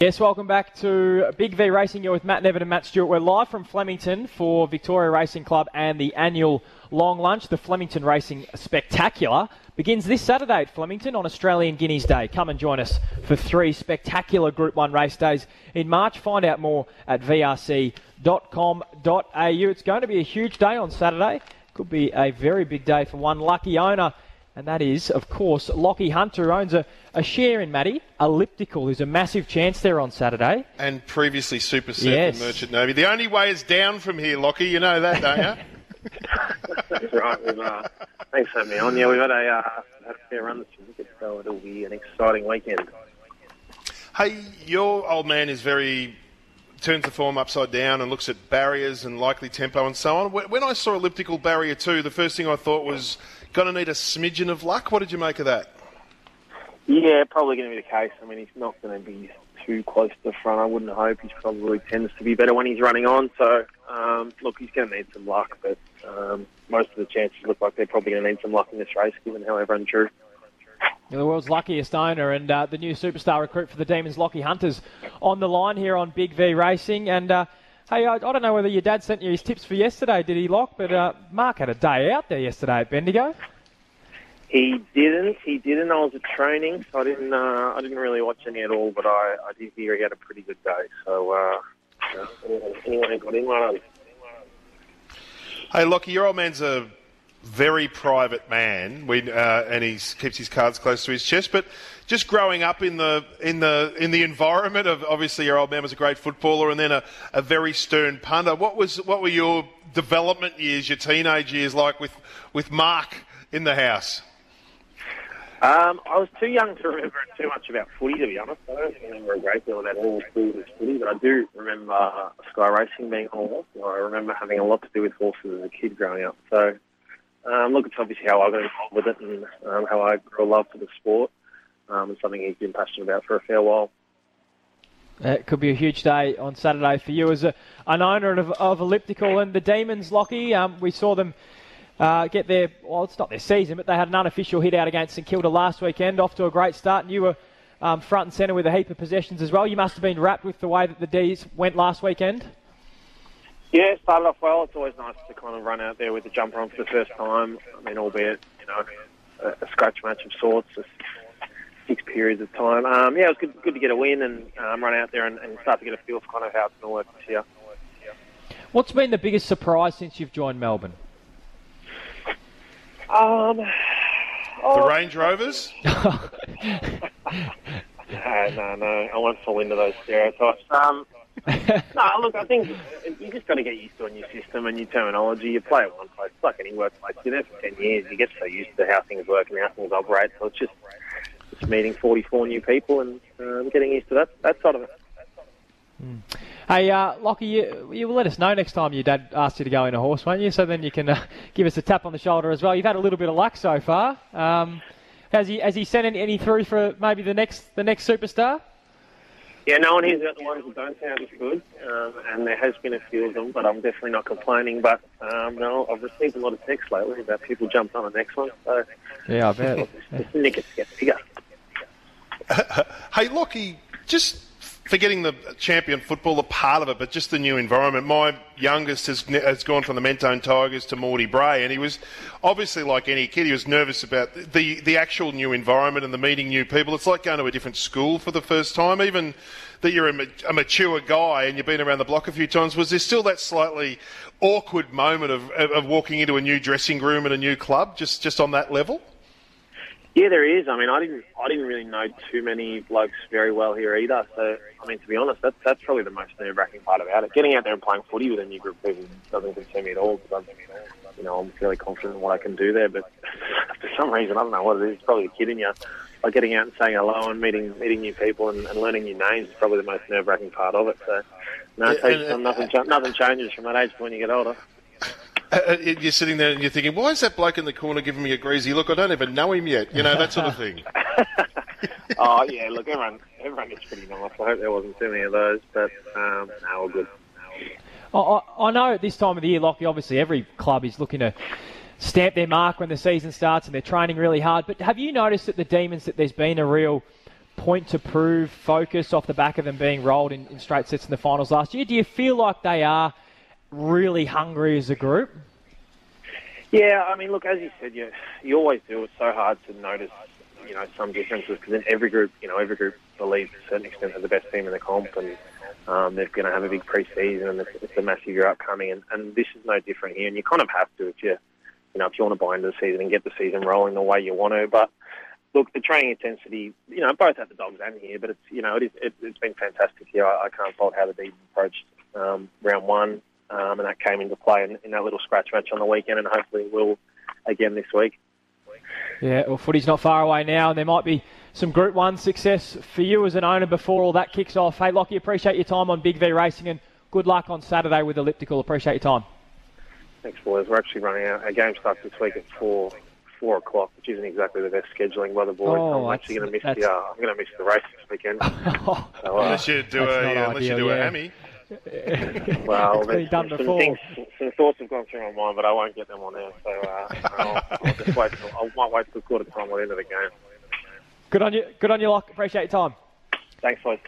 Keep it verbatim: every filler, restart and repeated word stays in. Yes, welcome back to Big V Racing. You're with Matt Nevin and Matt Stewart. We're live from Flemington for Victoria Racing Club and the annual long lunch. The Flemington Racing Spectacular begins this Saturday at Flemington on Australian Guineas Day. Come and join us for three spectacular Group one race days in March. Find out more at v r c dot com dot a u. It's going to be a huge day on Saturday. Could be a very big day for one lucky owner. And that is, of course, Lockie Hunter, who owns a, a share in Matty. Elliptical is a massive chance there on Saturday. And previously Super Seven, yes. Merchant Navy. The only way is down from here, Lockie. You know that, don't you? That's right. We've, uh, thanks for having me on. Yeah, we've had a, uh, had a fair run this week, so it'll be an exciting weekend. Hey, your old man is very... turns the form upside down and looks at barriers and likely tempo and so on. When I saw Elliptical barrier two, the first thing I thought was going to need a smidgen of luck. What did you make of that? Yeah, probably going to be the case. I mean, he's not going to be too close to the front, I wouldn't hope. He probably tends to be better when he's running on. So, um, look, he's going to need some luck, but um, most of the chances look like they're probably going to need some luck in this race, given how everyone's true. You're the world's luckiest owner and uh, the new superstar recruit for the Demons, Lockie Hunter's on the line here on Big V Racing. And, uh, hey, I, I don't know whether your dad sent you his tips for yesterday, did he, Lock? But uh, Mark had a day out there yesterday at Bendigo. He didn't. He didn't. I was at training, so I didn't uh, I didn't really watch any at all, but I, I did hear he had a pretty good day. So uh, anyone who got in one of them. Hey, Lockie, your old man's a... very private man, we, uh, and he keeps his cards close to his chest. But just growing up in the in the in the environment of, obviously your old man was a great footballer and then a, a very stern punter. What was what were your development years, your teenage years like with with Mark in the house? Um, I was too young to remember too much about footy, to be honest. I don't remember a great deal about all things footy, but I do remember uh, Sky Racing being on horse. I remember having a lot to do with horses as a kid growing up. So. Um, look, it's obviously how I got involved with it and um, how I grew a love for the sport. Um, it's something he's been passionate about for a fair while. It could be a huge day on Saturday for you as a, an owner of, of Elliptical and the Demons, Lockie. Um, we saw them uh, get their, well, it's not their season, but they had an unofficial hit out against St Kilda last weekend, off to a great start, and you were um, front and centre with a heap of possessions as well. You must have been wrapped with the way that the D's went last weekend. Yeah, it started off well. It's always nice to kind of run out there with the jumper on for the first time. I mean, albeit, you know, a, a scratch match of sorts, six, six periods of time. Um, yeah, it was good, good to get a win and um, run out there and, and start to get a feel for kind of how it's going to work this year. What's been the biggest surprise since you've joined Melbourne? Um, oh, the Range Rovers? no, no, no. I won't fall into those stereotypes. Um... no, look, I think you just got to get used to a new system and your terminology. You play at one place, it's like any workplace. You're there for ten years, you get so used to how things work and how things operate. So it's just, just meeting forty-four new people and um, getting used to that, that sort of it. Mm. Hey, uh, Lockie, you, you will let us know next time your dad asks you to go in a horse, won't you? So then you can uh, give us a tap on the shoulder as well. You've had a little bit of luck so far. Um, has he has he sent any, any through for maybe the next the next superstar? Yeah, no one hears about the ones that don't sound as good, um, and there has been a few of them, but I'm definitely not complaining. But um, no, I've received a lot of texts lately about people jumped on the next one. So yeah, I bet. Just nick it, get bigger. Hey, Lockie, just forgetting the champion football, a part of it, but just the new environment. My youngest has, has gone from the Mentone Tigers to Morty Bray, and he was obviously, like any kid, he was nervous about the, the actual new environment and the meeting new people. It's like going to a different school for the first time, even that you're a, a mature guy and you've been around the block a few times. Was there still that slightly awkward moment of, of, of walking into a new dressing room and a new club, just, just on that level? Yeah, there is. I mean, I didn't, I didn't really know too many blokes very well here either. So, I mean, to be honest, that's that's probably the most nerve-wracking part about it. Getting out there and playing footy with a new group of people doesn't concern me at all. Because I'm, you know, I'm fairly confident in what I can do there. But for some reason, I don't know what it is. It's probably a kid in you. Like getting out and saying hello and meeting meeting new people and, and learning new names is probably the most nerve-wracking part of it. So, no, it takes, nothing nothing changes from that age when you get older. Uh, you're sitting there and you're thinking, why is that bloke in the corner giving me a greasy look? I don't even know him yet. You know, that sort of thing. Oh, yeah, look, everyone, everyone is pretty nice. I hope there wasn't too many of those, but um, no, all good. I, I know at this time of the year, Lockie, obviously every club is looking to stamp their mark when the season starts and they're training really hard, but have you noticed at the Demons that there's been a real point to prove, focus off the back of them being rolled in, in straight sets in the finals last year. Do you feel like they are really hungry as a group? Yeah, I mean, look, as you said, you, you always do. It's so hard to notice, you know, some differences because every group, you know, every group believes to a certain extent they're the best team in the comp, and um, they're going to have a big pre-season, and it's, it's a massive year upcoming, and, and this is no different here. And you kind of have to if you, you know, if you want to buy into the season and get the season rolling the way you want to. But look, the training intensity, you know, both at the Dogs and here, but it's, you know, it is, it, it's been fantastic here. I, I can't fault how the Demons approached um, round one. Um, and that came into play in, in that little scratch match on the weekend, and hopefully will again this week. Yeah, well, footy's not far away now, and there might be some Group one success for you as an owner before all that kicks off. Hey, Lockie, appreciate your time on Big V Racing, and good luck on Saturday with Elliptical. Appreciate your time. Thanks, boys. We're actually running out. Our game starts this week at four, four o'clock, which isn't exactly the best scheduling by the board. Oh, I'm actually going to miss that's... the. Uh, I'm going to miss the race this weekend. oh, so, uh, unless you do a, yeah, unless ideal, you do yeah. a hammy. Well, been done some, before. Things, some, some thoughts have gone through my mind, but I won't get them on air. So uh, I'll, I'll just wait. Till, I might wait till quarter time or end of the game. Good on you, good on you, Locke. Appreciate your time. Thanks, boys.